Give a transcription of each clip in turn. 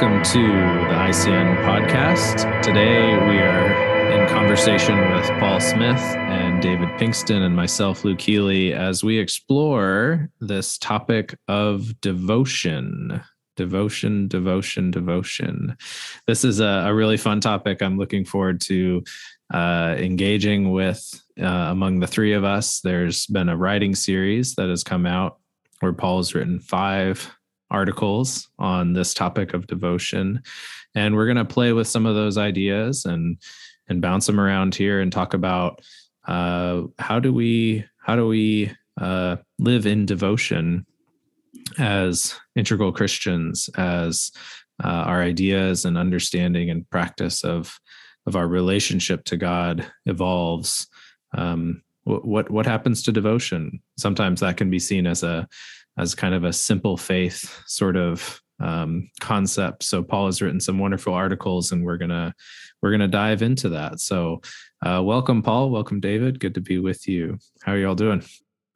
Welcome to the ICN Podcast. Today we are in conversation with Paul Smith and David Pinkston and myself, Luke Keeley, as we explore this topic of devotion. Devotion. This is a really fun topic. I'm looking forward to engaging with among the three of us. There's been a writing series that has come out where Paul has written 5 articles on this topic of devotion. And we're going to play with some of those ideas and bounce them around here and talk about how do we live in devotion as integral Christians, as our ideas and understanding and practice of our relationship to God evolves. What happens to devotion? Sometimes that can be seen as kind of a simple faith sort of concept. So Paul has written some wonderful articles, and we're gonna dive into that. So welcome, Paul. Welcome, David. Good to be with you. How are you all doing?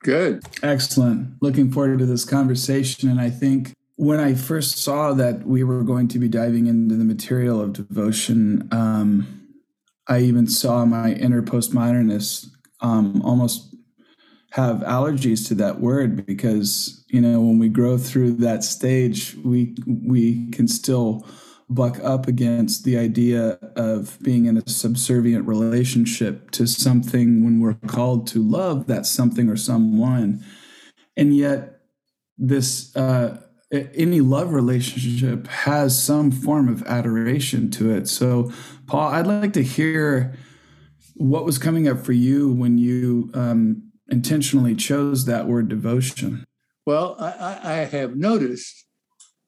Good. Excellent. Looking forward to this conversation. And I think when I first saw that we were going to be diving into the material of devotion, I even saw my inner postmodernist almost have allergies to that word, because, you know, when we grow through that stage, we can still buck up against the idea of being in a subservient relationship to something when we're called to love that something or someone. And yet this any love relationship has some form of adoration to it. So, Paul, I'd like to hear what was coming up for you when you intentionally chose that word devotion. Well, I have noticed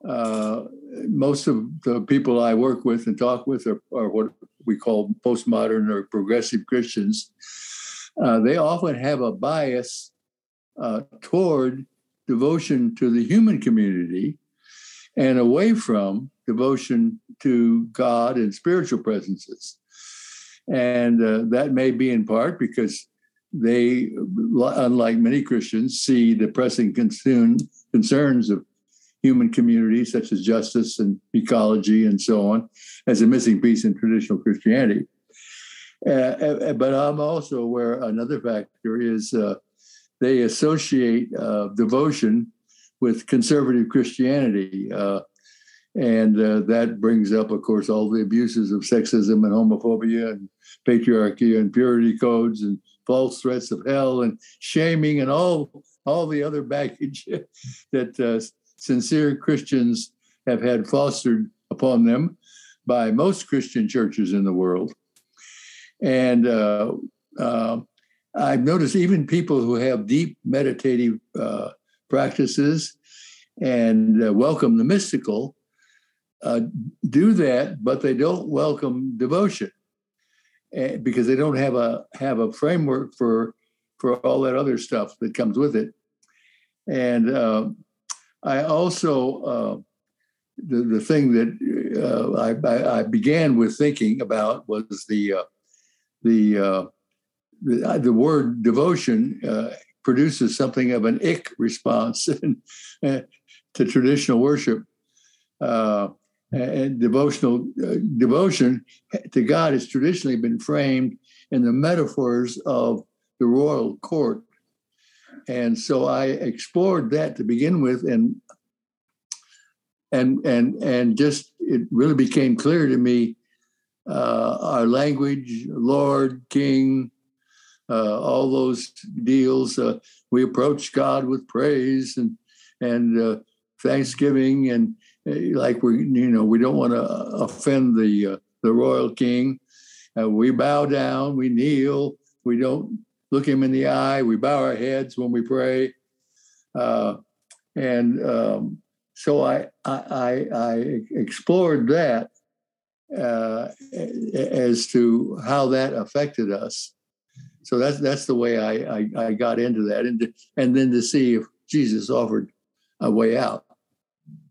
most of the people I work with and talk with are what we call postmodern or progressive Christians. They often have a bias toward devotion to the human community and away from devotion to God and spiritual presences. And that may be in part because they, unlike many Christians, see the pressing concerns of human communities, such as justice and ecology and so on, as a missing piece in traditional Christianity. But I'm also aware another factor is they associate devotion with conservative Christianity. And that brings up, of course, all the abuses of sexism and homophobia and patriarchy and purity codes and false threats of hell and shaming and all the other baggage that sincere Christians have had fostered upon them by most Christian churches in the world. And I've noticed even people who have deep meditative practices and welcome the mystical do that, but they don't welcome devotion, because they don't have a framework for all that other stuff that comes with it. And I also the thing that I began with thinking about was the word devotion produces something of an ick response to traditional worship. And devotion to God has traditionally been framed in the metaphors of the royal court. And so I explored that to begin with, and just it really became clear to me our language, Lord, King, all those deals. We approach God with praise and thanksgiving, and like we don't want to offend the royal king. We bow down, we kneel, we don't look him in the eye, we bow our heads when we pray, so I explored that as to how that affected us. So that's the way I got into that, and then to see if Jesus offered a way out.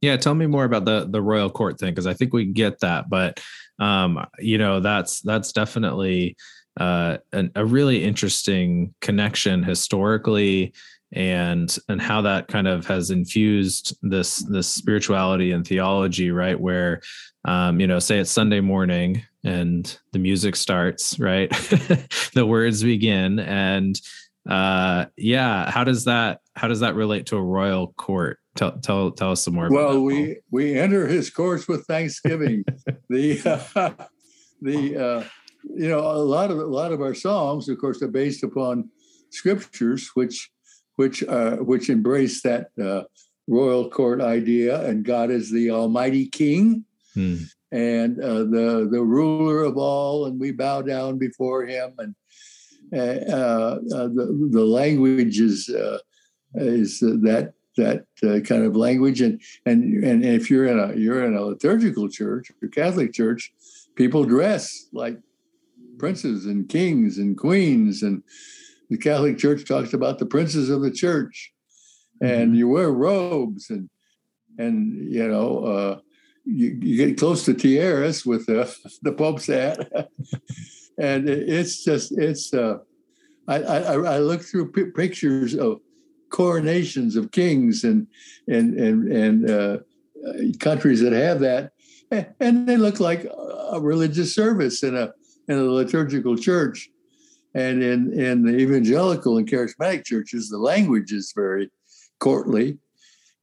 Yeah, tell me more about the royal court thing, because I think we can get that, but that's definitely a really interesting connection historically and how that kind of has infused this spirituality and theology, right? Where, say it's Sunday morning and the music starts, right? The words begin, and how does that relate to a royal court? Tell us some more. Well, we enter his courts with thanksgiving. A lot of our songs, of course, are based upon scriptures which embrace that royal court idea, and God is the Almighty King and the ruler of all, and we bow down before him, and the language is that kind of language, and if you're in a liturgical church or Catholic church, people dress like princes and kings and queens, and the Catholic Church talks about the princes of the church, and you wear robes, and you get close to tiaras with the Pope's hat, and it's just. I look through pictures of coronations of kings and countries that have that, and they look like a religious service in a liturgical church. And in the evangelical and charismatic churches, the language is very courtly,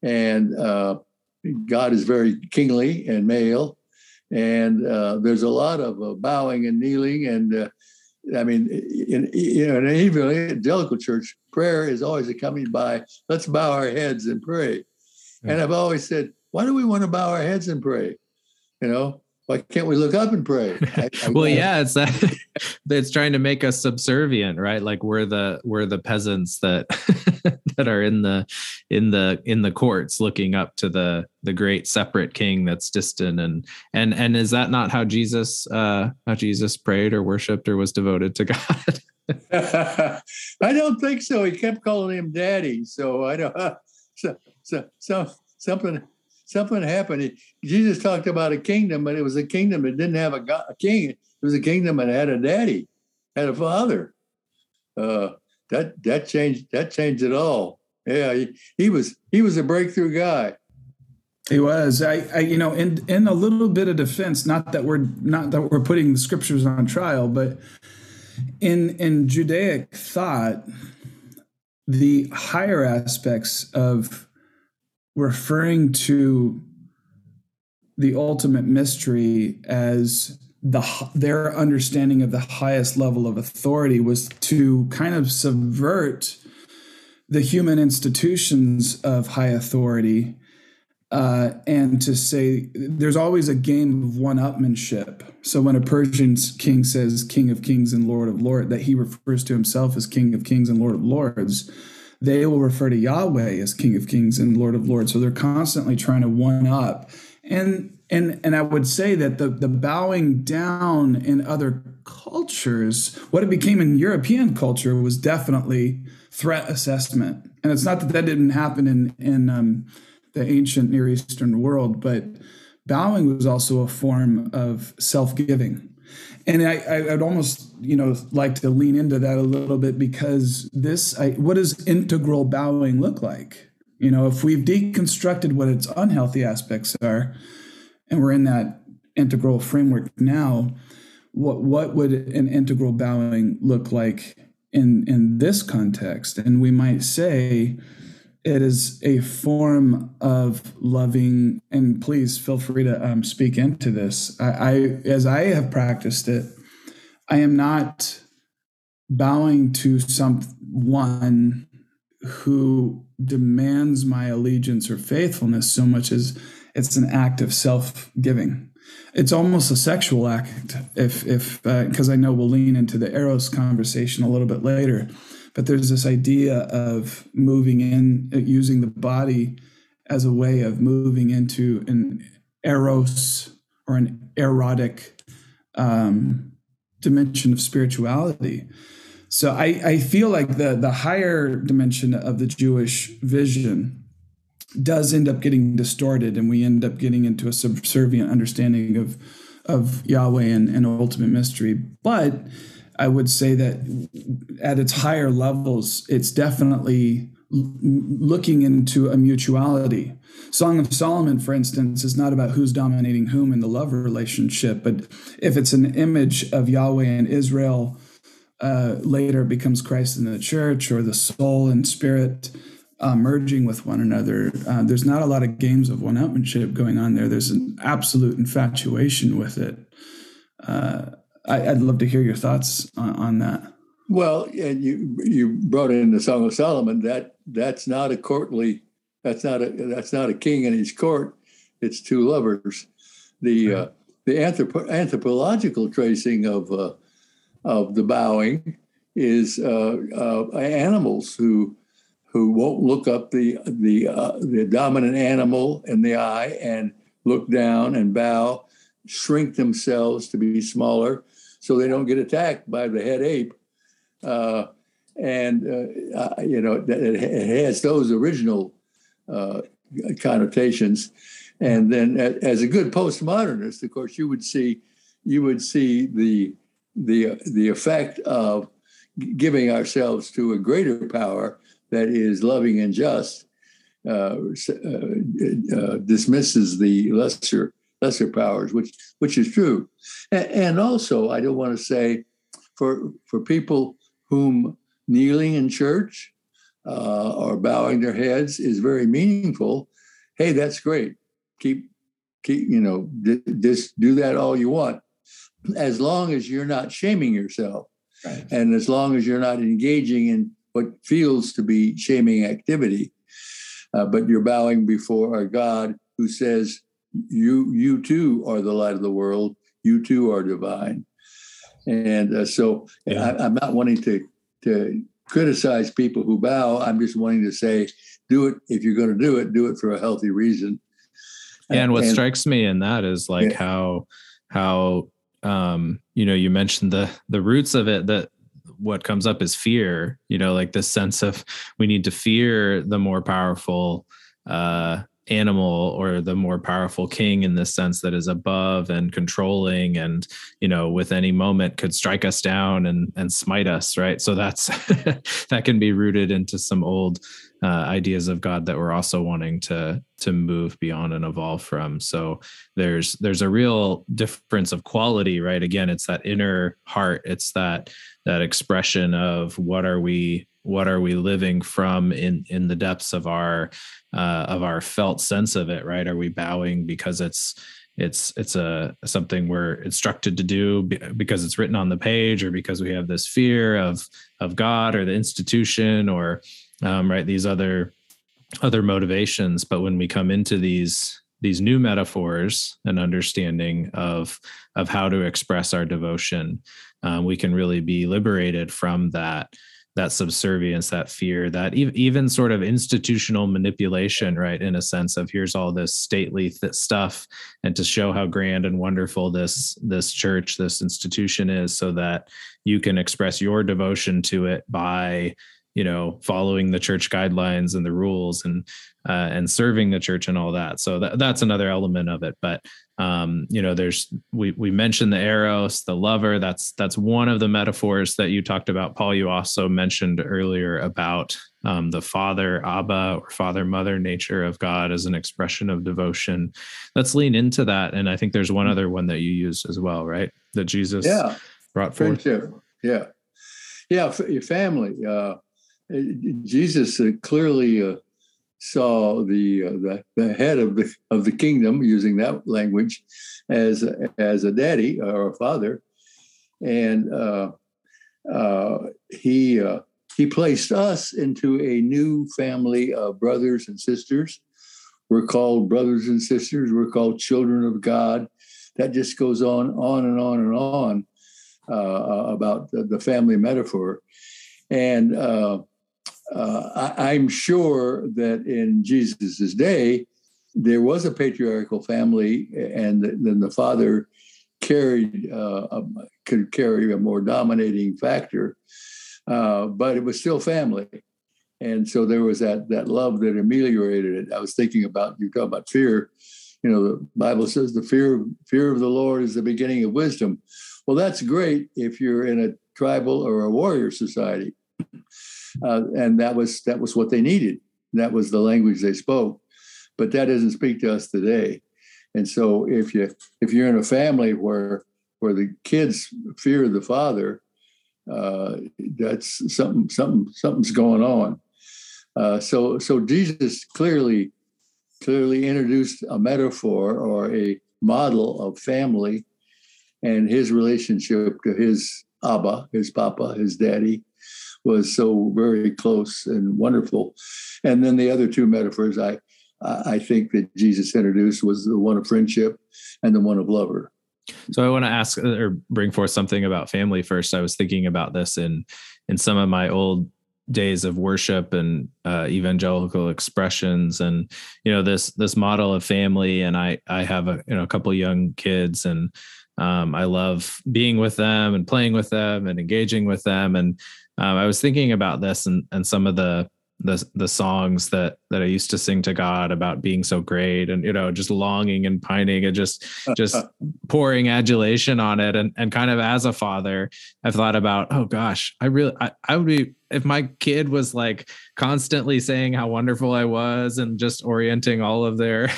and God is very kingly and male. And there's a lot of bowing and kneeling. And in an evangelical church, prayer is always accompanied by, let's bow our heads and pray. Yeah. And I've always said, why do we want to bow our heads and pray? Why can't we look up and pray? It's that it's trying to make us subservient, right? Like we're the peasants that that are in the courts, looking up to the great separate king that's distant. And is that not how Jesus prayed or worshipped or was devoted to God? I don't think so. He kept calling him Daddy. So I don't. Something happened. Jesus talked about a kingdom, but it was a kingdom that didn't have a king. It was a kingdom that had a daddy, had a father. That changed it all. Yeah, he was a breakthrough guy. He was. In a little bit of defense, not that we're putting the scriptures on trial, but in Judaic thought, the higher aspects of referring to the ultimate mystery as their understanding of the highest level of authority was to kind of subvert the human institutions of high authority, and to say there's always a game of one-upmanship. So when a Persian king says King of Kings and Lord of Lords, that he refers to himself as King of Kings and Lord of Lords, they will refer to Yahweh as King of Kings and Lord of Lords. So they're constantly trying to one up. And I would say that the bowing down in other cultures, what it became in European culture, was definitely threat assessment. And it's not that didn't happen in the ancient Near Eastern world, but bowing was also a form of self-giving. And I'd almost, like to lean into that a little bit, because what does integral bowing look like? If we've deconstructed what its unhealthy aspects are, and we're in that integral framework now, what would an integral bowing look like in this context? And we might say it is a form of loving, and please feel free to speak into this. As I have practiced it, I am not bowing to someone who demands my allegiance or faithfulness so much as it's an act of self-giving. It's almost a sexual act, if because I know we'll lean into the Eros conversation a little bit later. But there's this idea of moving in, using the body as a way of moving into an eros or an erotic dimension of spirituality. So I feel like the higher dimension of the Jewish vision does end up getting distorted, and we end up getting into a subservient understanding of Yahweh and ultimate mystery. But I would say that at its higher levels, it's definitely looking into a mutuality. Song of Solomon, for instance, is not about who's dominating whom in the love relationship, but if it's an image of Yahweh and Israel, later it becomes Christ in the church, or the soul and spirit merging with one another. There's not a lot of games of one-upmanship going on there. There's an absolute infatuation with it. I'd love to hear your thoughts on that. Well, and you brought in the Song of Solomon. That's not a courtly. That's not a king in his court. It's two lovers. The anthropological tracing of the bowing is animals who won't look up the dominant animal in the eye and look down and bow, shrink themselves to be smaller so they don't get attacked by the head ape. It has those original connotations, and then as a good postmodernist, of course, you would see the effect of giving ourselves to a greater power that is loving and just, dismisses the lesser powers, which is true, and also I don't want to say for people whom kneeling in church or bowing their heads is very meaningful. Hey, that's great. Keep do that all you want, as long as you're not shaming yourself, right, and as long as you're not engaging in what feels to be shaming activity, but you're bowing before a God who says, "You too are the light of the world. You too are divine." And I'm not wanting to criticize people who bow. I'm just wanting to say, do it if you're going to do it for a healthy reason. And what strikes me in that is how you mentioned the roots of it, that what comes up is fear, this sense of we need to fear the more powerful animal or the more powerful king, in the sense that is above and controlling and, with any moment could strike us down and smite us. Right. So that can be rooted into some old ideas of God that we're also wanting to move beyond and evolve from. So there's a real difference of quality, right? Again, it's that inner heart. It's that expression of what are we living from in the depths of our felt sense of it, right? Are we bowing because it's something we're instructed to do because it's written on the page, or because we have this fear of God or the institution, or these other motivations? But when we come into these new metaphors and understanding of how to express our devotion, we can really be liberated from that subservience, that fear, that even sort of institutional manipulation, right? In a sense of here's all this stately stuff, and to show how grand and wonderful this church, this institution is, so that you can express your devotion to it by, following the church guidelines and the rules and serving the church and all that. So that's another element of it. But we mentioned the Eros, the lover. That's one of the metaphors that you talked about, Paul. You also mentioned earlier about the father, Abba, or father, mother nature of God as an expression of devotion. Let's lean into that. And I think there's one other one that you used as well, right? That Jesus brought forth. Yeah. For your family. Jesus clearly saw the head of the kingdom, using that language, as a daddy or a father, and he placed us into a new family of brothers and sisters. We're called brothers and sisters. We're called children of God. That just goes on and on and on about the family metaphor, and. I'm sure that in Jesus's day, there was a patriarchal family, and then the father could carry a more dominating factor, but it was still family. And so there was that love that ameliorated it. I was thinking about, you talk about fear. The Bible says the fear of the Lord is the beginning of wisdom. Well, that's great if you're in a tribal or a warrior society. And that was what they needed. That was the language they spoke. But that doesn't speak to us today. And so if you're in a family where the kids fear the father, that's something's going on. So Jesus clearly introduced a metaphor or a model of family and his relationship to his Abba, his Papa, his daddy was so very close and wonderful. And then the other two metaphors I think that Jesus introduced was the one of friendship and the one of lover. So I want to ask or bring forth something about family first. I was thinking about this in some of my old days of worship and evangelical expressions, and you know this model of family. And I have a couple young kids, and I love being with them and playing with them and engaging with them. And I was thinking about this and some of the songs that I used to sing to God about being so great and, you know, just longing and pining and just pouring adulation on it. And kind of as a father, I've thought about, oh gosh, I would be, if my kid was like constantly saying how wonderful I was and just orienting all of their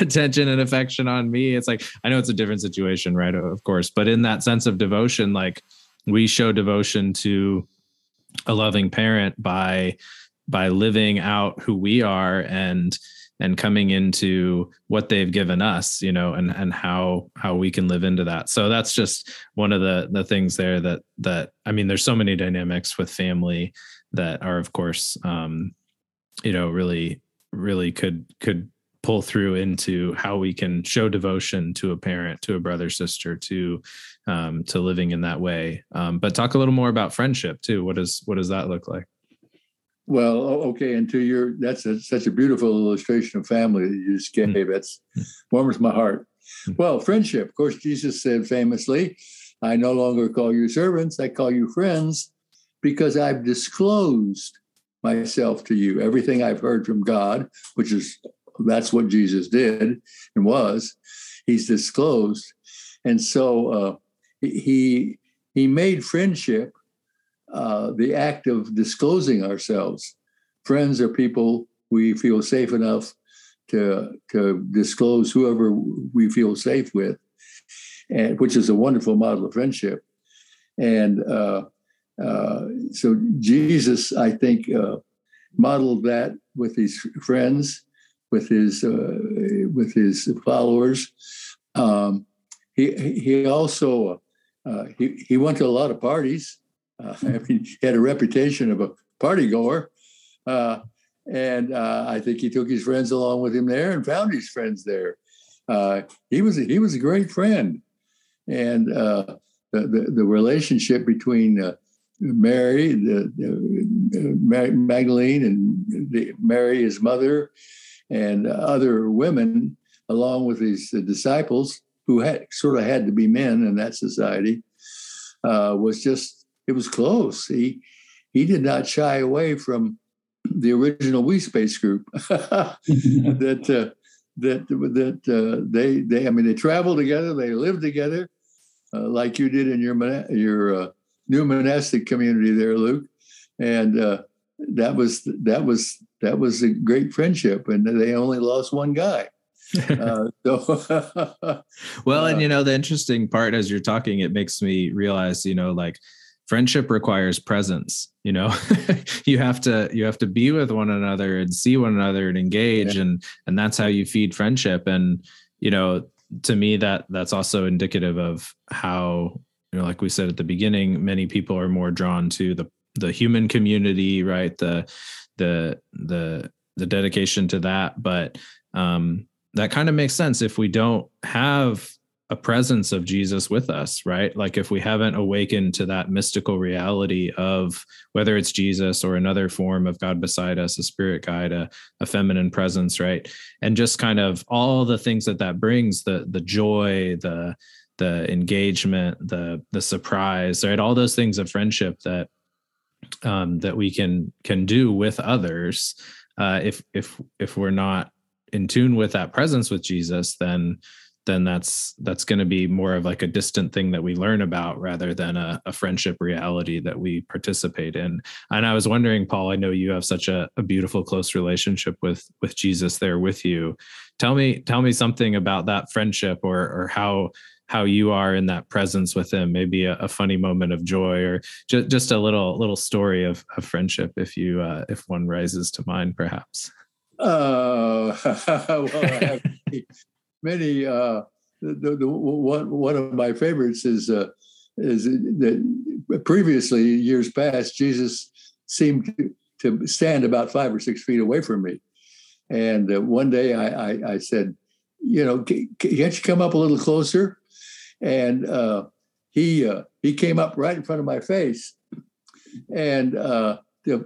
attention and affection on me. It's like, I know it's a different situation, right? Of course. But in that sense of devotion, like we show devotion to a loving parent by living out who we are and coming into what they've given us, you know, and how we can live into that. So that's just one of the things there that, I mean, there's so many dynamics with family that are, of course, you know, really, really could pull through into how we can show devotion to a parent, to a brother, sister, to living in that way. But talk a little more about friendship too. What does that look like? Well, okay. And such a beautiful illustration of family that you just gave. Mm-hmm. That's warms my heart. Mm-hmm. Well, friendship, of course, Jesus said famously, I no longer call you servants. I call you friends because I've disclosed myself to you. Everything I've heard from God, that's what Jesus did and was. He's disclosed. And so he made friendship the act of disclosing ourselves. Friends are people we feel safe enough to disclose whoever we feel safe with, and which is a wonderful model of friendship. And so Jesus, I think, modeled that with his friends, with his followers. He also he went to a lot of parties. I mean, he had a reputation of a party goer, and I think he took his friends along with him there and found his friends there. He was a great friend, and the relationship between Mary, the Mary Magdalene, and Mary his mother, and other women, along with his disciples, who had to be men in that society, it was close. He did not shy away from the original WeSpace group they traveled together, they lived together, like you did in your new monastic community there, Luke, and that was a great friendship, and they only lost one guy. Well, and you know, the interesting part as you're talking, it makes me realize, you know, like friendship requires presence, you know, you have to be with one another and see one another and engage. Yeah. And that's how you feed friendship. And, you know, to me, that's also indicative of how, you know, like we said at the beginning, many people are more drawn to the human community, right? The dedication to that, but that kind of makes sense if we don't have a presence of Jesus with us, right? Like if we haven't awakened to that mystical reality of whether it's Jesus or another form of God beside us, a spirit guide, a feminine presence, right? And just kind of all the things that brings, the joy, the engagement, the surprise, right? All those things of friendship that we can do with others. If we're not in tune with that presence with Jesus, then then that's going to be more of like a distant thing that we learn about rather than a friendship reality that we participate in. And I was wondering, Paul, I know you have such a beautiful, close relationship with Jesus there with you. Tell me something about that friendship or how you are in that presence with him, maybe a funny moment of joy or just a little story of friendship if one rises to mind, perhaps. Well, I have many. The one of my favorites is that previously, years past, Jesus seemed to stand about 5 or 6 feet away from me, and one day I said, "You know, can't you come up a little closer?" And he came up right in front of my face. And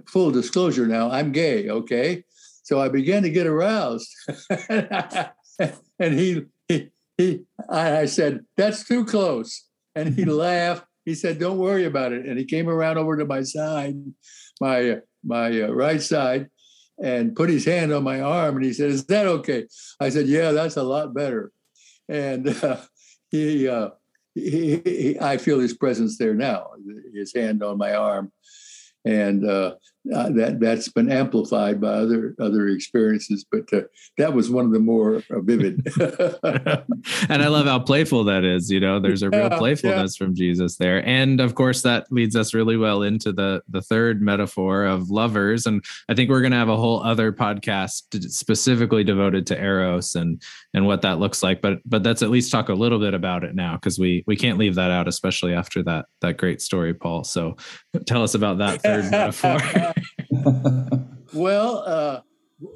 full disclosure, now I'm gay. Okay. So I began to get aroused, and he. I said, "That's too close." And he laughed. He said, "Don't worry about it." And he came around over to my side, my right side, and put his hand on my arm. And he said, "Is that okay?" I said, "Yeah, that's a lot better." And he I feel his presence there now. His hand on my arm. And that's been amplified by other experiences, but that was one of the more vivid. And I love how playful that is. You know, there's a real playfulness from Jesus there, and of course that leads us really well into the third metaphor of lovers. And I think we're going to have a whole other podcast specifically devoted to Eros and what that looks like. But let's at least talk a little bit about it now, because we can't leave that out, especially after that great story, Paul. So tell us about that. Well,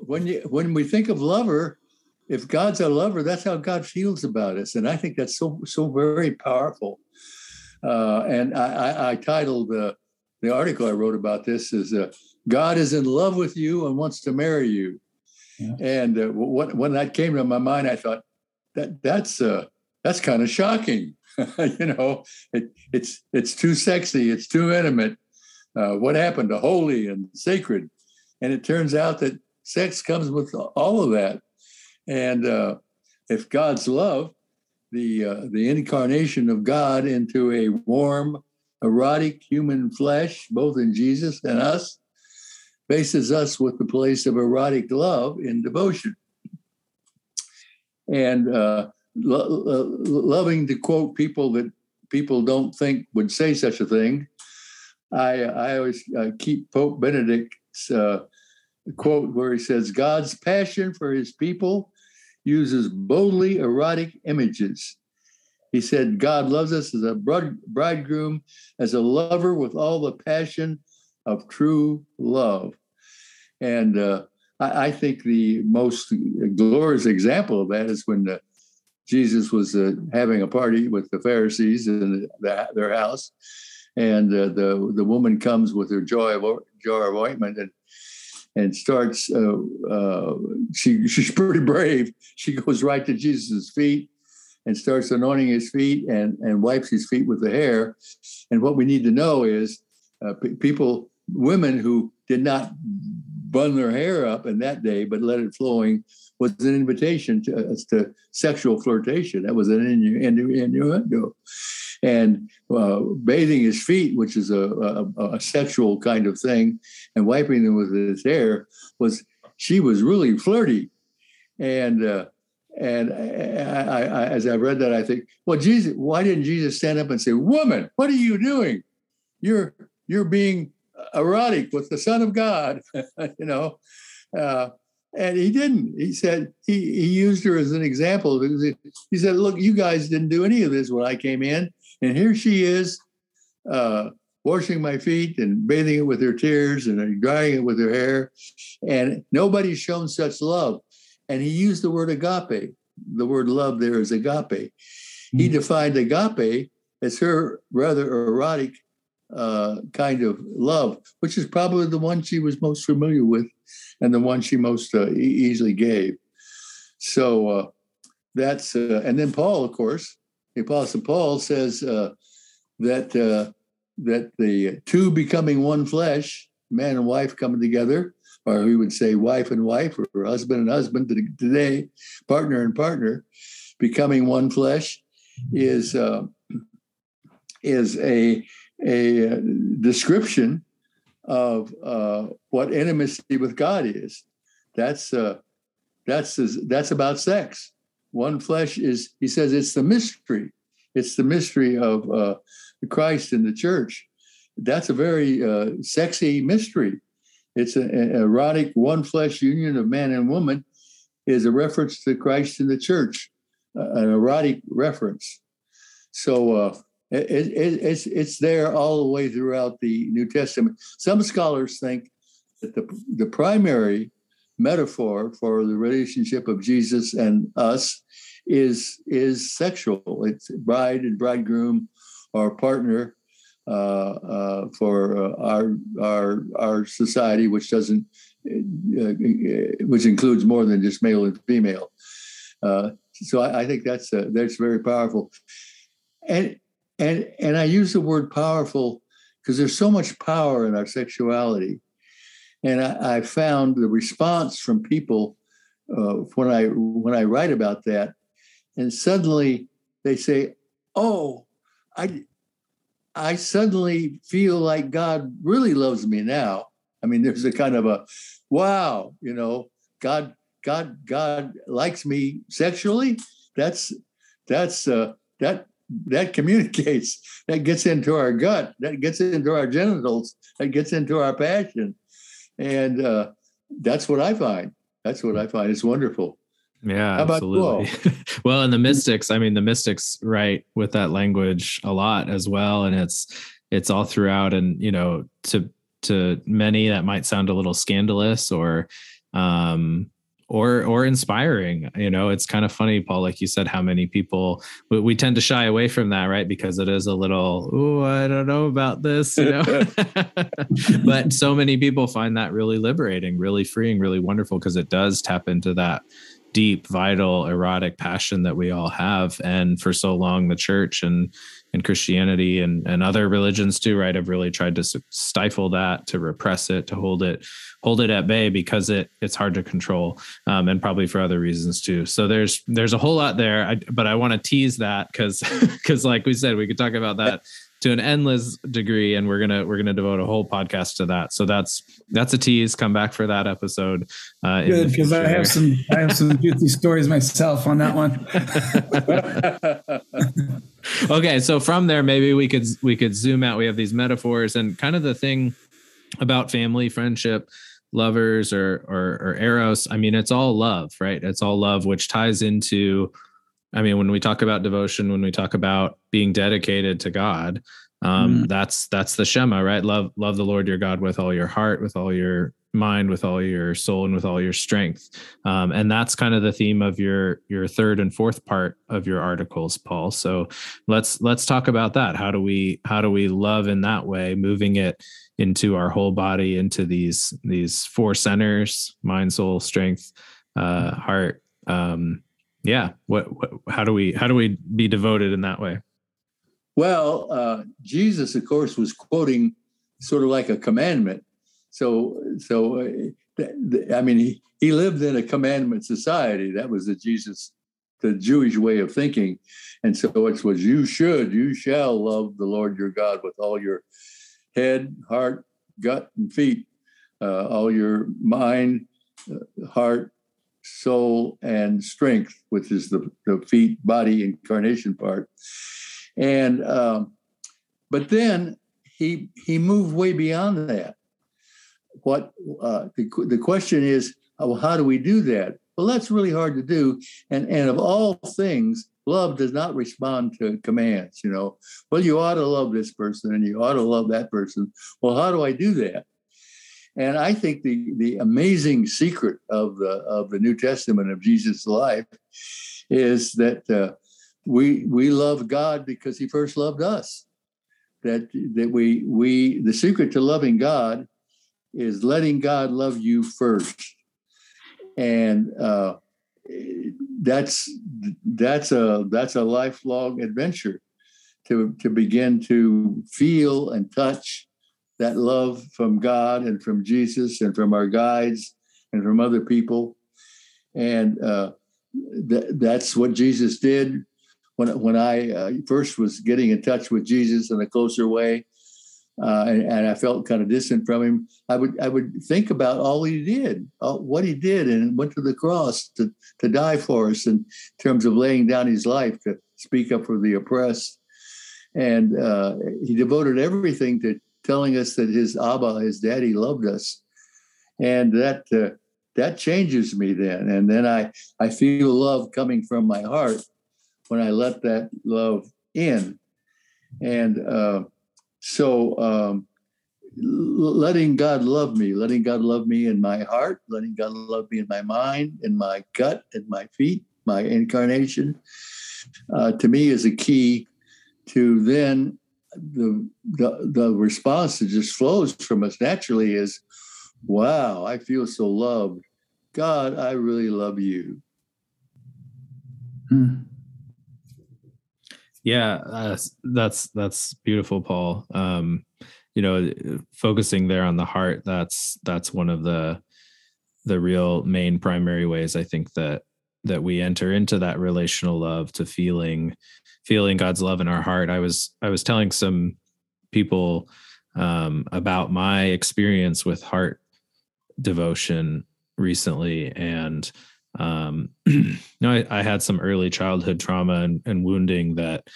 when we think of lover, if God's a lover, that's how God feels about us, and I think that's so very powerful. And I titled the article I wrote about this is "God is in love with you and wants to marry you." Yeah. And when that came to my mind, I thought that's kind of shocking. You know, it's too sexy, it's too intimate. What happened to holy and sacred? And it turns out that sex comes with all of that. And if God's love, the incarnation of God into a warm, erotic human flesh, both in Jesus and us, faces us with the place of erotic love in devotion. And loving to quote people that people don't think would say such a thing, I always keep Pope Benedict's quote where he says, "God's passion for his people uses boldly erotic images." He said, "God loves us as a bridegroom, as a lover with all the passion of true love." And I think the most glorious example of that is when Jesus was having a party with the Pharisees in their house. And the woman comes with her jar of ointment and starts. She's pretty brave. She goes right to Jesus' feet and starts anointing his feet and wipes his feet with the hair. And what we need to know is women who did not bun their hair up in that day, but let it flowing, was an invitation to sexual flirtation. That was an innuendo. And bathing his feet, which is a sexual kind of thing, and wiping them with his hair, she was really flirty. And I as I read that, I think, well, Jesus, why didn't Jesus stand up and say, "Woman, what are you doing? You're being erotic with the Son of God," you know? And he didn't. He said, he used her as an example. He said, "Look, you guys didn't do any of this when I came in. And here she is washing my feet and bathing it with her tears and drying it with her hair. And nobody's shown such love." And he used the word agape. The word love there is agape. Mm-hmm. He defined agape as her rather erotic kind of love, which is probably the one she was most familiar with and the one she most easily gave. So that's, and then Paul, of course, the Apostle Paul says that the two becoming one flesh, man and wife coming together, or we would say wife and wife, or husband and husband today, partner and partner, becoming one flesh is a description of what intimacy with God is. That's about sex. One flesh is, he says, it's the mystery. It's the mystery of Christ and the church. That's a very sexy mystery. It's an erotic one flesh union of man and woman is a reference to Christ and the church, an erotic reference. So it's there all the way throughout the New Testament. Some scholars think that the primary metaphor for the relationship of Jesus and us is sexual. It's bride and bridegroom, or partner for our society, which doesn't, which includes more than just male and female. So I think that's very powerful. And I use the word powerful because there's so much power in our sexuality. And I found the response from people when I write about that, and suddenly they say, "Oh, I suddenly feel like God really loves me now." I mean, there's a kind of a wow, you know, God likes me sexually. That communicates. That gets into our gut. That gets into our genitals. That gets into our passion. And that's what I find. It's wonderful. Yeah, how about absolutely. Well, and the mystics write with that language a lot as well. And it's all throughout. And, you know, to many that might sound a little scandalous or inspiring. You know, it's kind of funny, Paul, like you said, how many people we tend to shy away from that, right? Because it is a little, oh, I don't know about this, you know. But so many people find that really liberating, really freeing, really wonderful, because it does tap into that deep, vital, erotic passion that we all have. And for so long, the church and Christianity and other religions too, right, have really tried to stifle that, to repress it, to hold it at bay, because it's hard to control, and probably for other reasons too. So there's a whole lot there, but I want to tease that because like we said, we could talk about that to an endless degree, and we're gonna devote a whole podcast to that. So that's a tease. Come back for that episode. Good, because I have some juicy stories myself on that one. Okay, so from there, maybe we could zoom out. We have these metaphors and kind of the thing about family, friendship, lovers, or Eros. I mean, it's all love, right? It's all love, which ties into, I mean, when we talk about devotion, when we talk about being dedicated to God, that's the Shema, right? Love the Lord your God with all your heart, with all your mind, with all your soul, and with all your strength. And that's kind of the theme of your third and fourth part of your articles, Paul. So let's talk about that. How do we love in that way, moving it into our whole body, into these four centers: mind, soul, strength, heart. Yeah. What how do we be devoted in that way? Well, Jesus, of course, was quoting sort of like a commandment. He lived in a commandment society. That was the Jewish way of thinking. And so it was, you shall love the Lord your God with all your head, heart, gut, and feet, all your mind, heart, soul, and strength, which is the feet, body, incarnation part. And, but then he moved way beyond that. What the question is, well, how do we do that? Well, that's really hard to do. And of all things, love does not respond to commands, you know. Well, you ought to love this person and you ought to love that person. Well, how do I do that? And I think the amazing secret of the New Testament, of Jesus' life, is that we love God because he first loved us. That the secret to loving God is letting God love you first, and that's a lifelong adventure to begin to feel and touch that love from God and from Jesus and from our guides and from other people, and that's what Jesus did. When I first was getting in touch with Jesus in a closer way, and I felt kind of distant from him, I would think about all he did, what he did, and went to the cross to die for us in terms of laying down his life to speak up for the oppressed. And he devoted everything to telling us that his Abba, his daddy, loved us. And that changes me then. And then I feel love coming from my heart when I let that love in. And so letting God love me, letting God love me in my heart, letting God love me in my mind, in my gut, in my feet, my incarnation, to me is a key to then the response that just flows from us naturally is, wow, I feel so loved. God, I really love you. Hmm. Yeah, that's beautiful, Paul. Focusing there on the heart, that's one of the real main primary ways I think that we enter into that relational love, to feeling God's love in our heart. I was telling some people about my experience with heart devotion recently, and I had some early childhood trauma and wounding that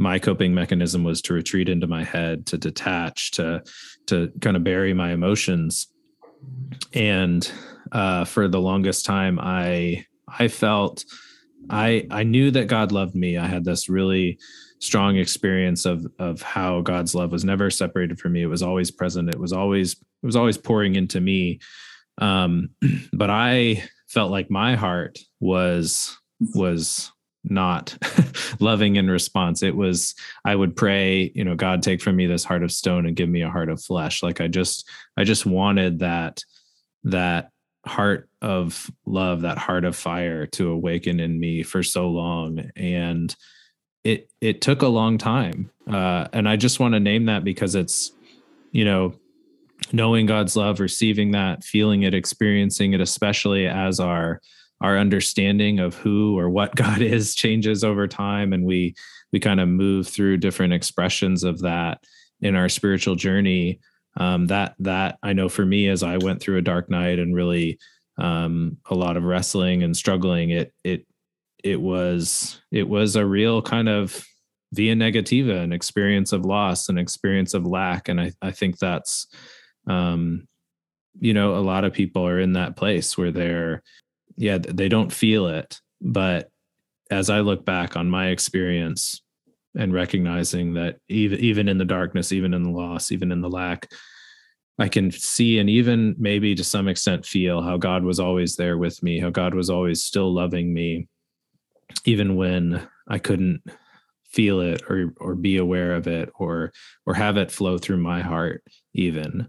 my coping mechanism was to retreat into my head, to detach, to kind of bury my emotions. And for the longest time, I felt I knew that God loved me. I had this really strong experience of how God's love was never separated from me. It was always present. It was always pouring into me. But I felt like my heart was not loving in response. I would pray, God, take from me this heart of stone and give me a heart of flesh. Like I just wanted that heart of love, that heart of fire to awaken in me for so long. And it took a long time. And I just want to name that because it's, knowing God's love, receiving that, feeling it, experiencing it, especially as our understanding of who or what God is changes over time. And we kind of move through different expressions of that in our spiritual journey. That I know for me, as I went through a dark night and really a lot of wrestling and struggling, it was a real kind of via negativa, an experience of loss, an experience of lack. And I think that's, a lot of people are in that place where they don't feel it. But as I look back on my experience and recognizing that even in the darkness, even in the loss, even in the lack, I can see and even maybe to some extent feel how God was always there with me, how God was always still loving me, even when I couldn't feel it or be aware of it or have it flow through my heart even.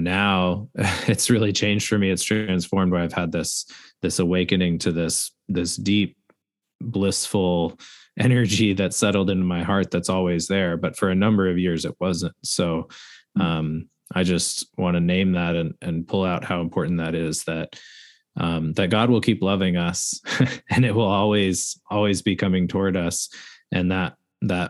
Now it's really changed for me. It's transformed, where I've had this awakening to this deep, blissful energy that settled into my heart that's always there. But for a number of years, it wasn't. So I just want to name that and pull out how important that is, that God will keep loving us and it will always be coming toward us. And that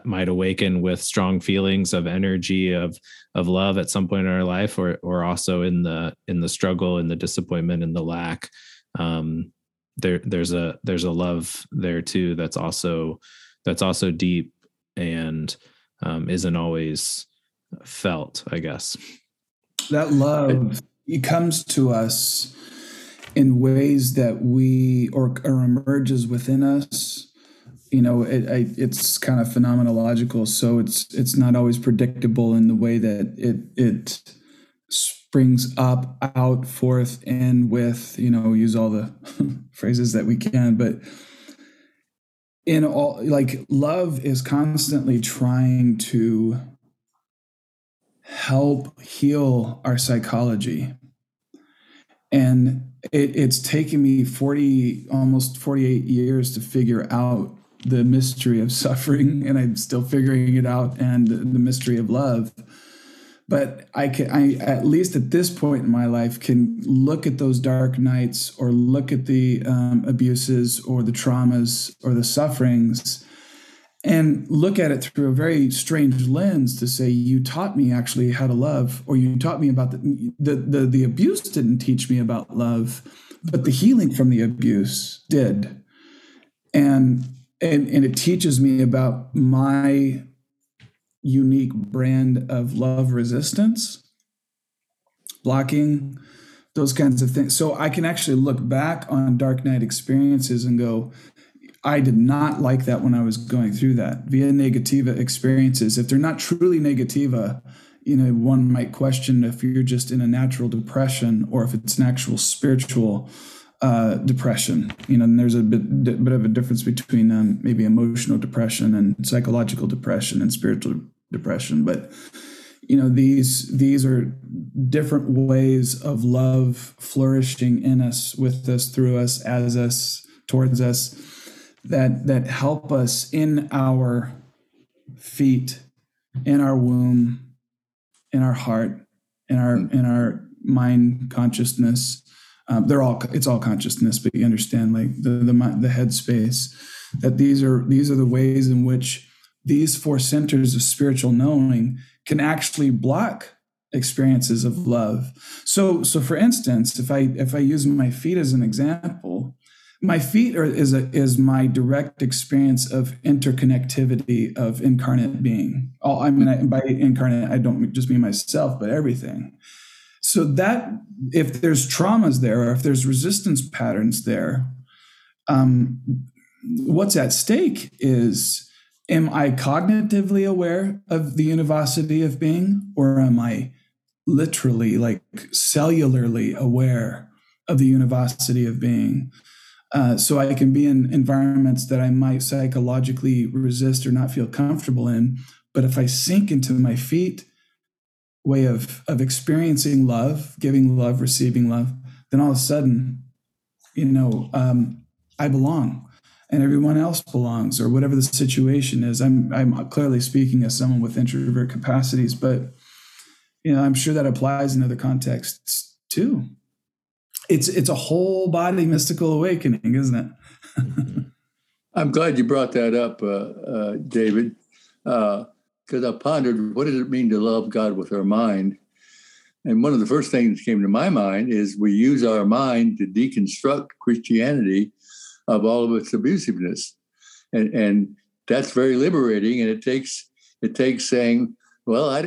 might awaken with strong feelings of energy, of love at some point in our life, or also in the struggle, in the disappointment, in the lack. There's a love there too. That's also deep and isn't always felt, I guess. That love, it comes to us in ways that we or emerges within us. It's kind of phenomenological, so it's not always predictable in the way that it springs up, out, forth, in, with. Use all the phrases that we can, but in all, like, love is constantly trying to help heal our psychology. And it's taken me almost 48 years to figure out the mystery of suffering, and I'm still figuring it out, and the mystery of love. But I at least at this point in my life, can look at those dark nights or look at the abuses or the traumas or the sufferings and look at it through a very strange lens to say, you taught me actually how to love, or you taught me about the abuse didn't teach me about love, but the healing from the abuse did. And it teaches me about my unique brand of love resistance, blocking, those kinds of things. So I can actually look back on dark night experiences and go, I did not like that when I was going through that. Via negativa experiences, if they're not truly negativa, you know, one might question if you're just in a natural depression or if it's an actual spiritual depression. You know, and there's a bit of a difference between maybe emotional depression and psychological depression and spiritual depression. But, you know, these are different ways of love flourishing in us, with us, through us, as us, towards us, that help us in our feet, in our womb, in our heart, in our mind, consciousness. It's all consciousness, but you understand, like the headspace, that these are the ways in which these four centers of spiritual knowing can actually block experiences of love. So for instance, if I use my feet as an example, my feet is my direct experience of interconnectivity of incarnate being. By incarnate, I don't just mean myself, but everything. So that if there's traumas there, or if there's resistance patterns there, what's at stake is, am I cognitively aware of the univocity of being, or am I literally, like, cellularly aware of the univocity of being? So I can be in environments that I might psychologically resist or not feel comfortable in. But if I sink into my feet way of experiencing love, giving love, receiving love, then all of a sudden, you know, I belong, and everyone else belongs, or whatever the situation is. I'm clearly speaking as someone with introvert capacities, but, you know, I'm sure that applies in other contexts too. It's a whole body mystical awakening, isn't it? I'm glad you brought that up, David. Because I pondered, what does it mean to love God with our mind? And one of the first things that came to my mind is we use our mind to deconstruct Christianity of all of its abusiveness. And that's very liberating. And it takes saying, well, I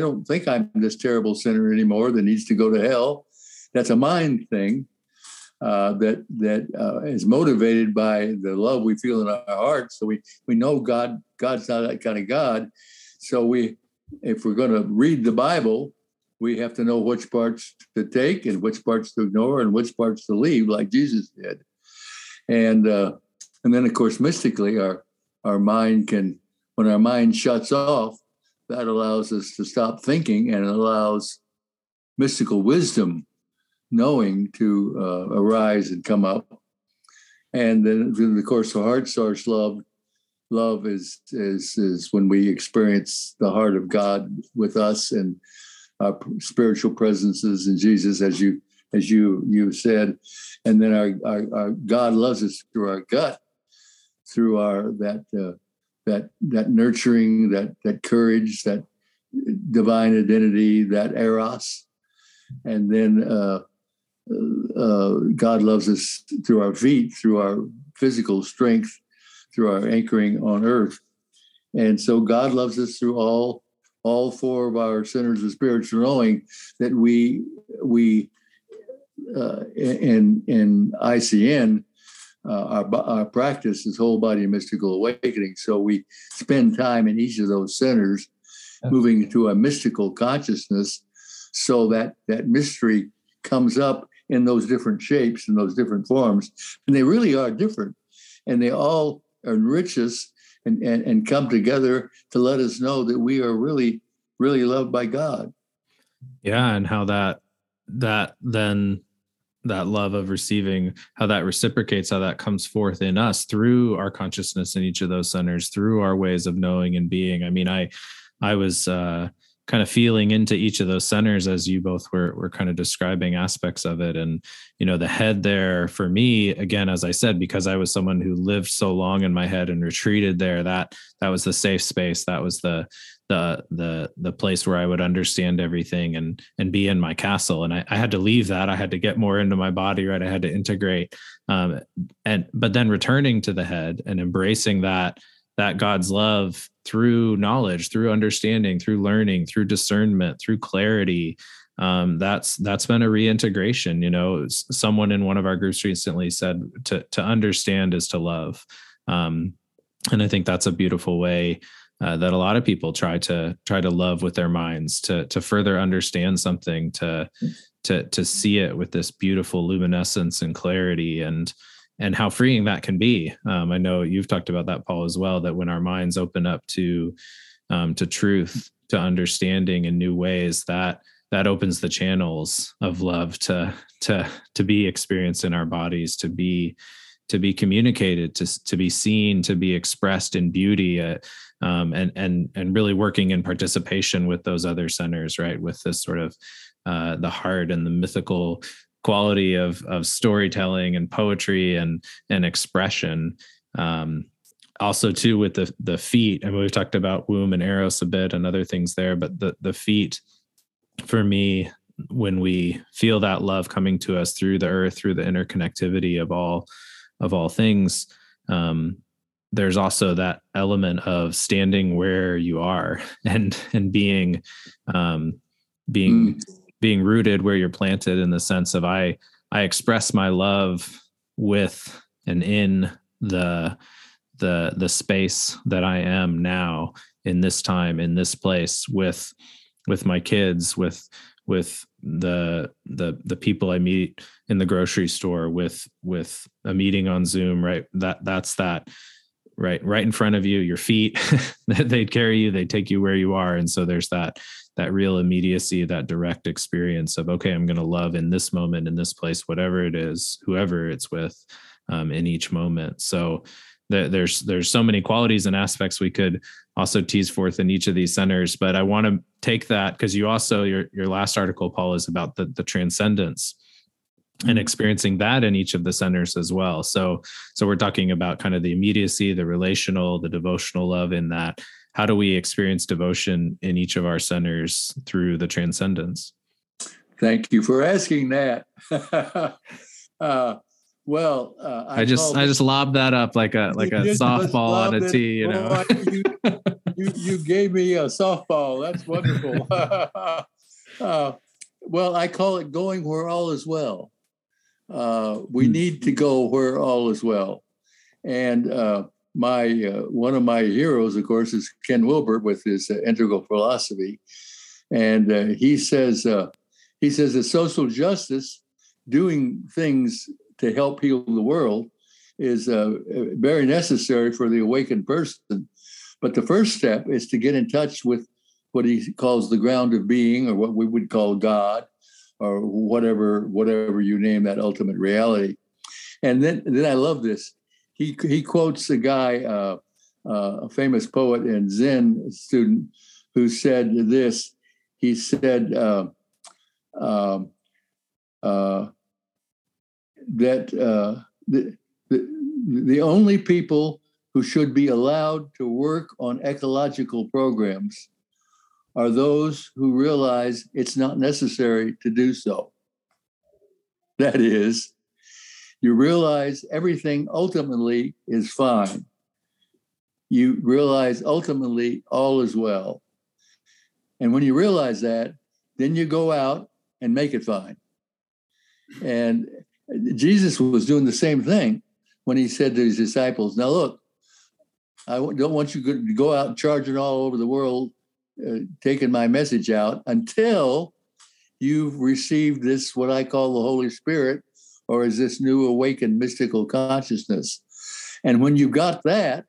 don't think I'm this terrible sinner anymore that needs to go to hell. That's a mind thing that is motivated by the love we feel in our hearts. So we know God's not that kind of God. So if we're going to read the Bible, we have to know which parts to take and which parts to ignore and which parts to leave, like Jesus did. And then, of course, mystically, our mind can, when our mind shuts off, that allows us to stop thinking, and it allows mystical wisdom, knowing, to arise and come up. And then, of course, the heart source love. Love is when we experience the heart of God with us and our spiritual presences in Jesus, as you said. And then our God loves us through our gut, through our that nurturing, that courage, that divine identity, that Eros, and then. God loves us through our feet, through our physical strength, through our anchoring on earth. And so God loves us through all four of our centers of spiritual knowing, that we in ICN, our practice is whole body mystical awakening. So we spend time in each of those centers, moving to a mystical consciousness, so that mystery comes up in those different shapes and those different forms. And they really are different. And they all enrich us and come together to let us know that we are really, really loved by God. Yeah. And how that love of receiving, how that reciprocates, how that comes forth in us through our consciousness in each of those centers, through our ways of knowing and being. I mean, I was kind of feeling into each of those centers as you both were kind of describing aspects of it. And, you know, the head there for me, again, as I said, because I was someone who lived so long in my head and retreated there, that was the safe space. That was the place where I would understand everything and be in my castle. And I had to leave that. I had to get more into my body, right? I had to integrate. But then returning to the head and embracing that God's love through knowledge, through understanding, through learning, through discernment, through clarity. That's been a reintegration. You know, someone in one of our groups recently said to understand is to love. And I think that's a beautiful way that a lot of people try to love with their minds, to further understand something, to see it with this beautiful luminescence and clarity, and how freeing that can be. I know you've talked about that, Paul, as well, that when our minds open up to truth, to understanding in new ways, that opens the channels of love to be experienced in our bodies, to be communicated, to be seen, to be expressed in beauty, and really working in participation with those other centers, right? With this sort of the heart and the mythical quality of storytelling and poetry and expression. Also too, with the feet, and we've talked about womb and Eros a bit and other things there, but the feet for me, when we feel that love coming to us through the earth, through the interconnectivity of all things, there's also that element of standing where you are and being rooted where you're planted, in the sense of I express my love with and in the space that I am now, in this time, in this place, with my kids, with the people I meet in the grocery store, with a meeting on Zoom, right? That's right in front of you, your feet, they carry you, they take you where you are. And so there's that real immediacy, that direct experience of, okay, I'm going to love in this moment, in this place, whatever it is, whoever it's with, in each moment. So there's so many qualities and aspects we could also tease forth in each of these centers, but I want to take that, because you also, your last article, Paul, is about the transcendence and experiencing that in each of the centers as well. So we're talking about kind of the immediacy, the relational, the devotional love in that. How do we experience devotion in each of our centers through the transcendence? Thank you for asking that. I just lobbed that up like a softball on a tee, you know. You gave me a softball. That's wonderful. I call it going where all is well. We need to go where all is well. And one of my heroes, of course, is Ken Wilber with his integral philosophy. And he says that social justice, doing things to help heal the world, is very necessary for the awakened person. But the first step is to get in touch with what he calls the ground of being, or what we would call God, or whatever you name that ultimate reality. And then I love this. He quotes a guy, a famous poet and Zen student, who said this. He said that the only people who should be allowed to work on ecological programs are those who realize it's not necessary to do so. That is, you realize everything ultimately is fine. You realize ultimately all is well. And when you realize that, then you go out and make it fine. And Jesus was doing the same thing when he said to his disciples, now look, I don't want you to go out charging all over the world, taking my message out, until you've received this, what I call the Holy Spirit, or is this new awakened mystical consciousness. And when you've got that,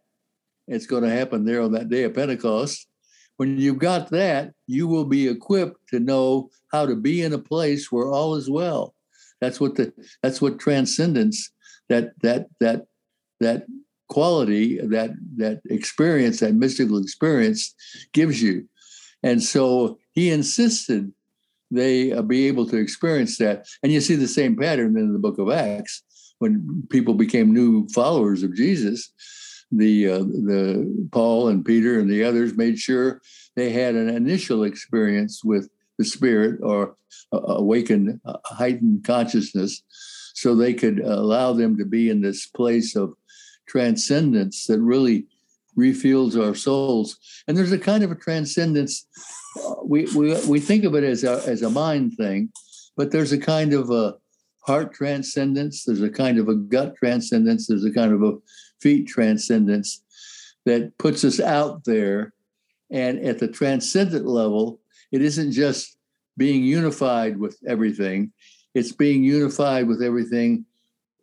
it's going to happen there on that day of Pentecost. When you've got that, you will be equipped to know how to be in a place where all is well. That's what transcendence, that quality, that experience, that mystical experience gives you. And so He insisted they be able to experience that. And you see the same pattern in the book of Acts when people became new followers of Jesus. The Paul and Peter and the others made sure they had an initial experience with the Spirit, or awakened, heightened consciousness, so they could allow them to be in this place of transcendence that really refuels our souls. And there's a kind of a transcendence. We think of it as a mind thing, but there's a kind of a heart transcendence. There's a kind of a gut transcendence. There's a kind of a feet transcendence that puts us out there. And at the transcendent level, it isn't just being unified with everything. It's being unified with everything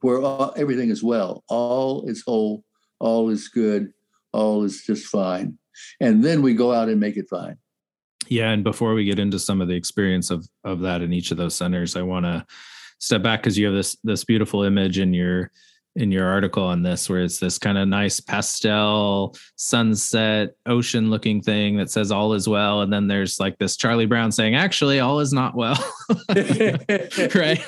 where everything is well. All is whole. All is good. All is just fine. And then we go out and make it fine. Yeah. And before we get into some of the experience of that in each of those centers, I want to step back because you have this beautiful image in your article on this, where it's this kind of nice pastel sunset ocean looking thing that says all is well. And then there's like this Charlie Brown saying, actually, all is not well. Right.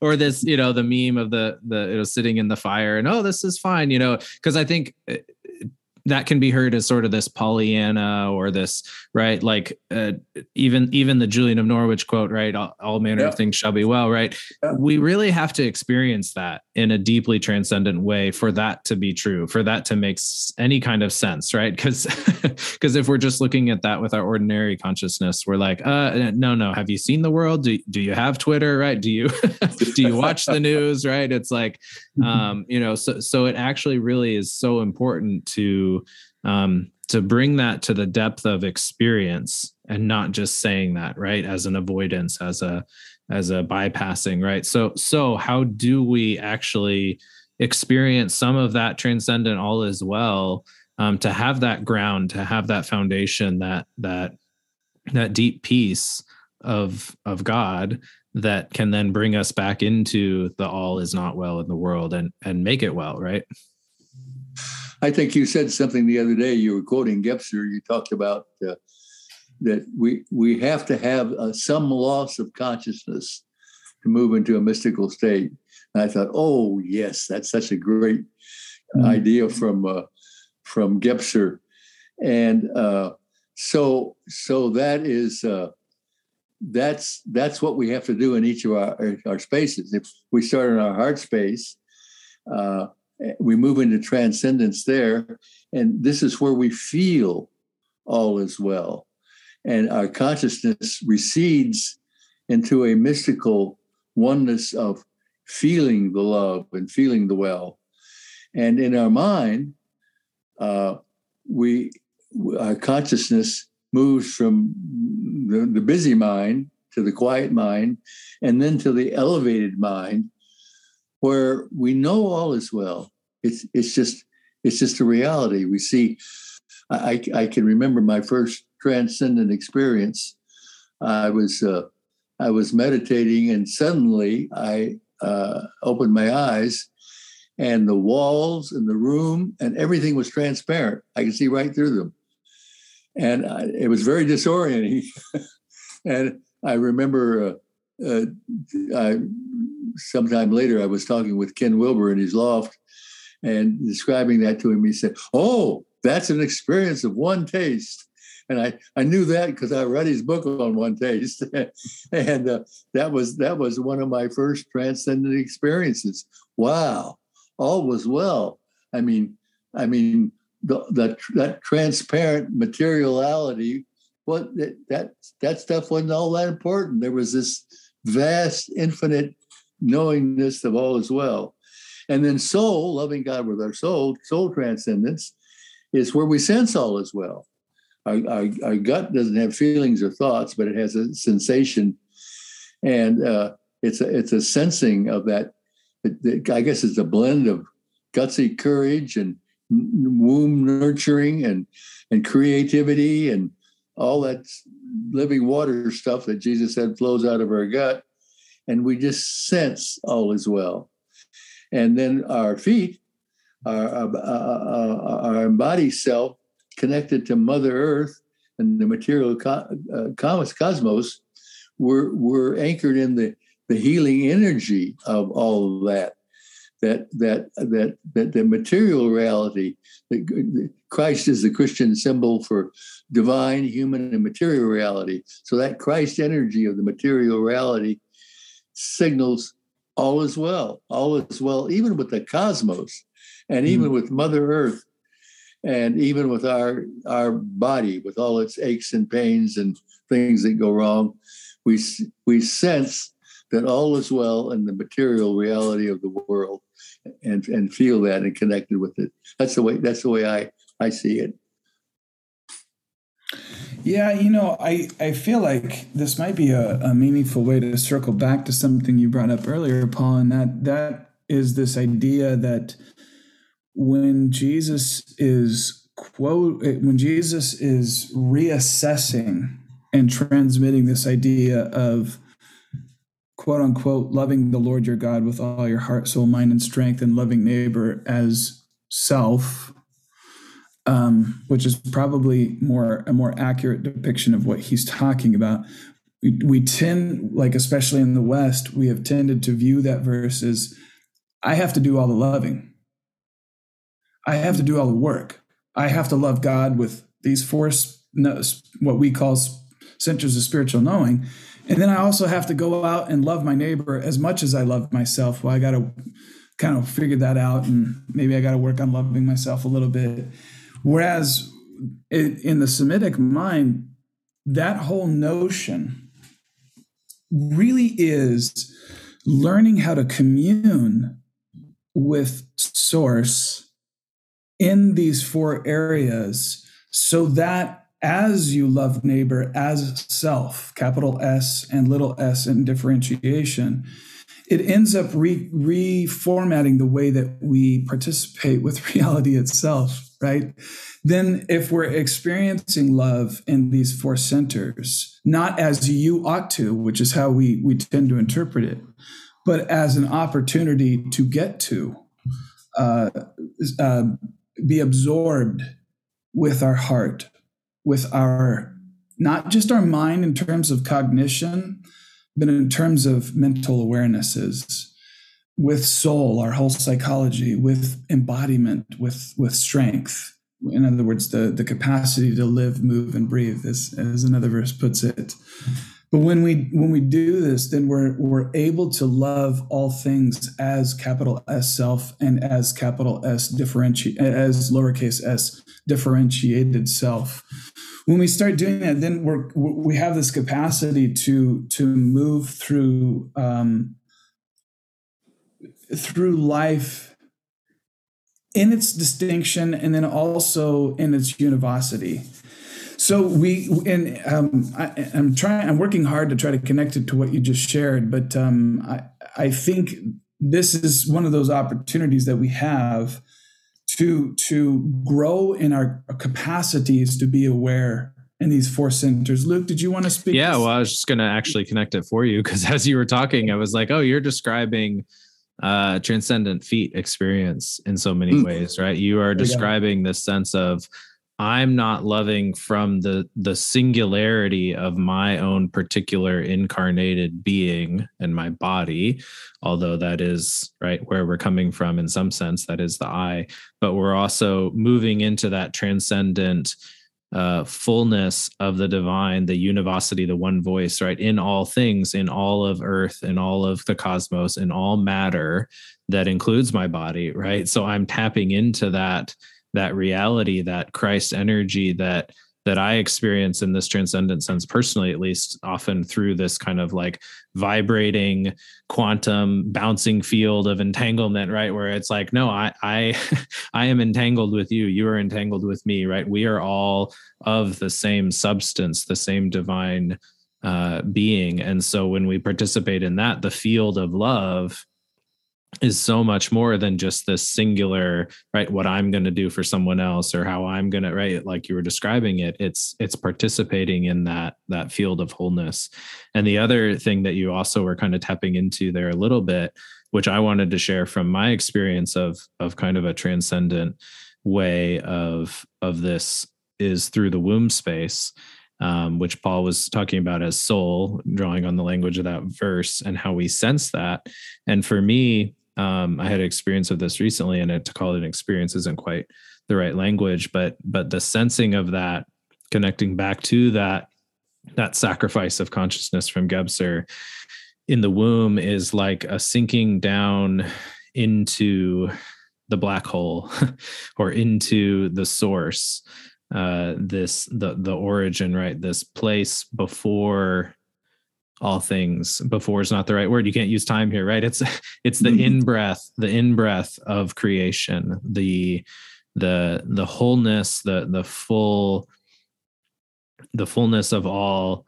Or this, you know, the meme of the, it was sitting in the fire and, oh, this is fine. You know, cause I think that can be heard as sort of this Pollyanna or this, right. Like even the Julian of Norwich quote, right. All manner of things shall be well, right. Yeah. We really have to experience that in a deeply transcendent way for that to be true, for that to make any kind of sense. Right. Cause if we're just looking at that with our ordinary consciousness, we're like, no. Have you seen the world? Do you have Twitter? Right. Do you watch the news? Right. It's like, you know, so it actually really is so important to bring that to the depth of experience and not just saying that, right, as an avoidance, as a bypassing, right? So how do we actually experience some of that transcendent all as well, to have that ground, to have that foundation, that deep peace of God that can then bring us back into the all is not well in the world and make it well, right? I think you said something the other day. You were quoting Gebser. You talked about that we have to have some loss of consciousness to move into a mystical state. And I thought, oh yes, that's such a great idea from Gebser. And so that is that's what we have to do in each of our spaces. If we start in our heart space, we move into transcendence there, and this is where we feel all is well. And our consciousness recedes into a mystical oneness of feeling the love and feeling the well. And in our mind, our consciousness moves from the busy mind to the quiet mind, and then to the elevated mind, where we know all is well. It's just a reality. We see. I can remember my first transcendent experience. I was meditating, and suddenly I opened my eyes, and the walls and the room and everything was transparent. I could see right through them, and it was very disorienting. And I remember. Sometime later, I was talking with Ken Wilber in his loft and describing that to him. He said, oh, that's an experience of one taste. And I knew that because I read his book on one taste. And that was one of my first transcendent experiences. Wow. All was well. I mean, that transparent materiality, that stuff wasn't all that important. There was this vast, infinite knowingness of all is well. And then soul, loving God with our soul transcendence is where we sense all is well. Our gut doesn't have feelings or thoughts, but it has a sensation. And it's a sensing of that. I guess it's a blend of gutsy courage and womb nurturing and creativity and all that living water stuff that Jesus said flows out of our gut. And we just sense all is well. And then our feet, our embodied self connected to Mother Earth and the material cosmos were anchored in the healing energy of all of that. That the material reality, that Christ is the Christian symbol for divine, human, and material reality. So that Christ energy of the material reality signals all is well, even with the cosmos, and even with Mother Earth, and even with our body, with all its aches and pains and things that go wrong. We sense that all is well in the material reality of the world, and feel that and connected with it. That's the way I see it. Yeah, I feel like this might be a meaningful way to circle back to something you brought up earlier, Paul, and that is this idea that when Jesus is reassessing and transmitting this idea of quote unquote loving the Lord your God with all your heart, soul, mind, and strength, and loving neighbor as self, which is probably a more accurate depiction of what he's talking about. We tend, like especially in the West, we have tended to view that verse as I have to do all the loving. I have to do all the work. I have to love God with these four, what we call centers of spiritual knowing. And then I also have to go out and love my neighbor as much as I love myself. Well, I got to kind of figure that out, and maybe I got to work on loving myself a little bit. Whereas in the Semitic mind, that whole notion really is learning how to commune with Source in these four areas, so that as you love neighbor as self, capital S and little s in differentiation, it ends up reformatting the way that we participate with reality itself, right? Then if we're experiencing love in these four centers, not as you ought to, which is how we tend to interpret it, but as an opportunity to get to be absorbed with our heart, with our, not just our mind in terms of cognition, but in terms of mental awarenesses, with soul, our whole psychology, with embodiment, with strength. In other words, the capacity to live, move, and breathe, as another verse puts it. But when we do this, then we're able to love all things as capital S self and as capital S as lowercase s differentiated self. When we start doing that, then we have this capacity to move through life in its distinction and then also in its univocity. So I'm working hard to try to connect it to what you just shared, but I think this is one of those opportunities that we have to grow in our capacities to be aware in these four centers. Luke, did you want to speak? Yeah, well, I was just going to actually connect it for you, because as you were talking, I was like, oh, you're describing transcendent feet experience in so many ways, right? You are describing this sense of I'm not loving from the singularity of my own particular incarnated being and my body, although that is right where we're coming from in some sense, that is the I, but we're also moving into that transcendent fullness of the divine, the univocity, the one voice, right? In all things, in all of earth, in all of the cosmos, in all matter, that includes my body, right? So I'm tapping into that reality, that Christ energy that I experience in this transcendent sense personally, at least often through this kind of like vibrating quantum bouncing field of entanglement, right? Where it's like, no, I am entangled with you. You are entangled with me, right? We are all of the same substance, the same divine being. And so when we participate in that, the field of love is so much more than just this singular, right? What I'm going to do for someone else or how I'm going to, right? Like you were describing it, it's participating in that field of wholeness. And the other thing that you also were kind of tapping into there a little bit, which I wanted to share from my experience of kind of a transcendent way of this is through the womb space, which Paul was talking about as soul, drawing on the language of that verse and how we sense that. And for me, I had an experience of this recently, and to call it an experience isn't quite the right language, but the sensing of that, connecting back to that sacrifice of consciousness from Gebser in the womb, is like a sinking down into the black hole or into the source, the origin, right? This place before all things. Before is not the right word. You can't use time here, right? It's the in-breath, the in-breath of creation, the wholeness, the fullness of all,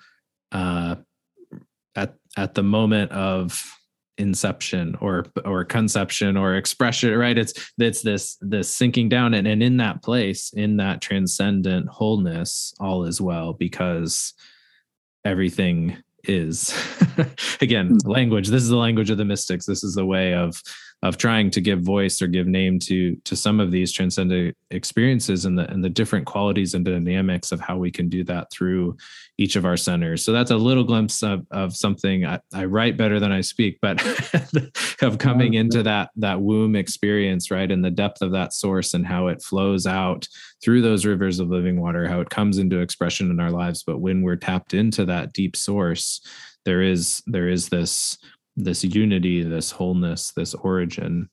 at the moment of inception or conception or expression, right? It's this sinking down, and in that place, in that transcendent wholeness, all is well, because everything is. Again, language. This is the language of the mystics. This is the way of trying to give voice or give name to some of these transcendent experiences and the different qualities and dynamics of how we can do that through each of our centers. So that's a little glimpse of something. I write better than I speak, but of coming into that womb experience, right? And the depth of that source and how it flows out through those rivers of living water, how it comes into expression in our lives. But when we're tapped into that deep source, there is this unity, this wholeness, this origin.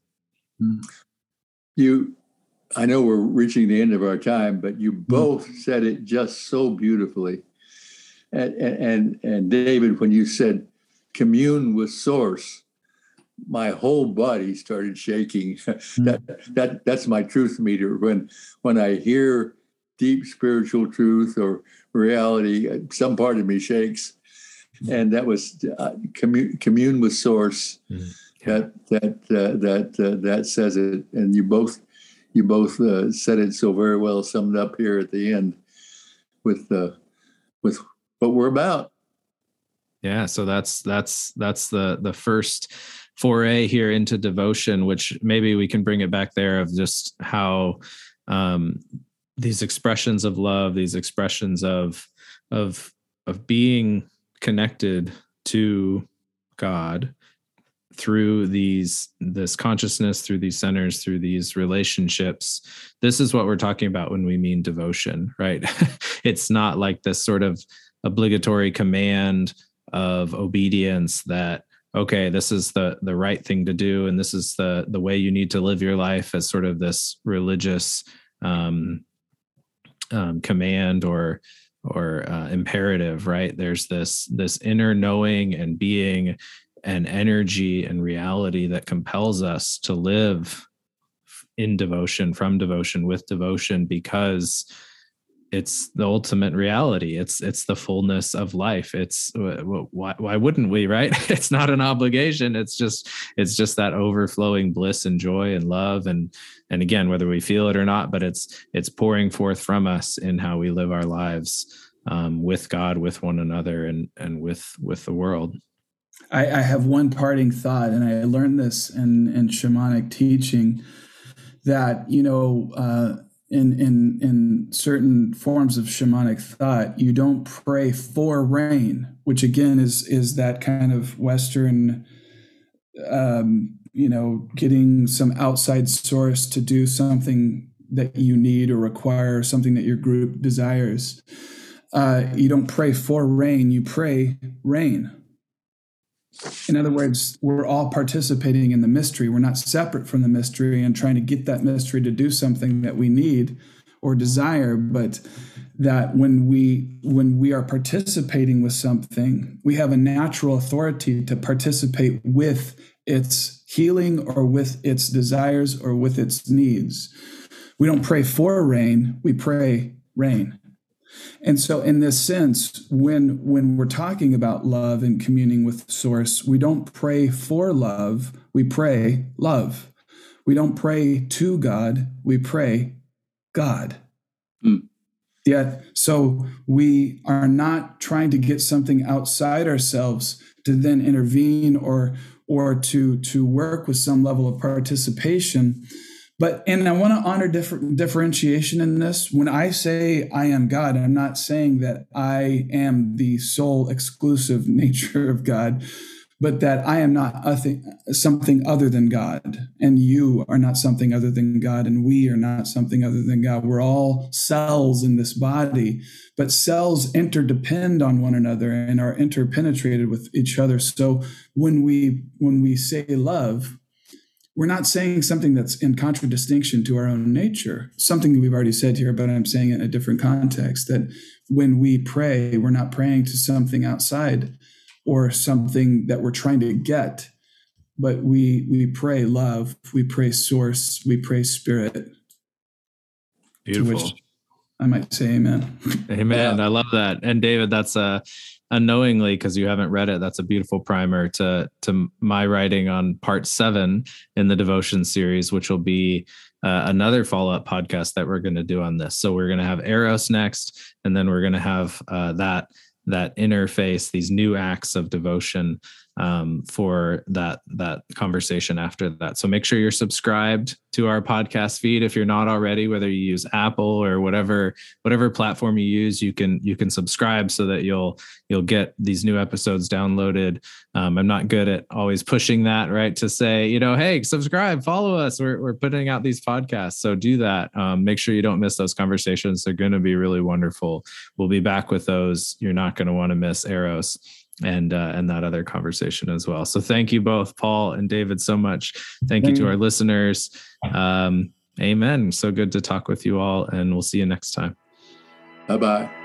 I know we're reaching the end of our time, but you both said it just so beautifully. And David, when you said commune with source, my whole body started shaking. That's my truth meter. When I hear deep spiritual truth or reality, some part of me shakes. And that was commune with source. That says it. And you both said it so very well, summed up here at the end with what we're about. Yeah. So that's the first foray here into devotion, which maybe we can bring it back there, of just how these expressions of love, these expressions of being connected to God through this consciousness, through these centers, through these relationships. This is what we're talking about when we mean devotion, right? It's not like this sort of obligatory command of obedience that, okay, this is the right thing to do, and this is the way you need to live your life, as sort of this religious command or imperative, right? There's this inner knowing and being and energy and reality that compels us to live in devotion, from devotion, with devotion, because it's the ultimate reality. It's the fullness of life. It's why wouldn't we, right? It's not an obligation. It's just that overflowing bliss and joy and love. And again, whether we feel it or not, but it's pouring forth from us in how we live our lives with God, with one another, and with the world. I have one parting thought, and I learned this in shamanic teaching, that, in certain forms of shamanic thought, you don't pray for rain, which again is that kind of Western, getting some outside source to do something that you need or require, something that your group desires. You don't pray for rain, you pray rain. In other words, we're all participating in the mystery. We're not separate from the mystery and trying to get that mystery to do something that we need or desire, but that when we are participating with something, we have a natural authority to participate with its healing or with its desires or with its needs. We don't pray for rain, we pray rain. And so in this sense, when we're talking about love and communing with source, we don't pray for love, we pray love. We don't pray to God, we pray God. Yet, so we are not trying to get something outside ourselves to then intervene or to work with some level of participation, But, and I want to honor differentiation in this. When I say I am God, I'm not saying that I am the sole exclusive nature of God, but that I am not something other than God, and you are not something other than God, and we are not something other than God. We're all cells in this body, but cells interdepend on one another and are interpenetrated with each other. So when we say love, we're not saying something that's in contradistinction to our own nature, something that we've already said here, but I'm saying it in a different context, that when we pray, we're not praying to something outside or something that we're trying to get, but we pray love, we pray source, we pray spirit. Beautiful. To which I might say amen. Amen. Yeah. I love that. And David, that's unknowingly, because you haven't read it, that's a beautiful primer to my writing on part 7 in the devotion series, which will be another follow-up podcast that we're going to do on this. So we're going to have Eros next, and then we're going to have that interface, these new acts of devotion for that conversation after that. So make sure you're subscribed to our podcast feed. If you're not already, whether you use Apple or whatever platform you use, you can subscribe so that you'll get these new episodes downloaded. I'm not good at always pushing that, right? To say, hey, subscribe, follow us. We're putting out these podcasts. So do that. Make sure you don't miss those conversations. They're going to be really wonderful. We'll be back with those. You're not going to want to miss Eros and that other conversation as well. So thank you both, Paul and David, so much. Thank you to our listeners. Amen. So good to talk with you all, and we'll see you next time. Bye-bye.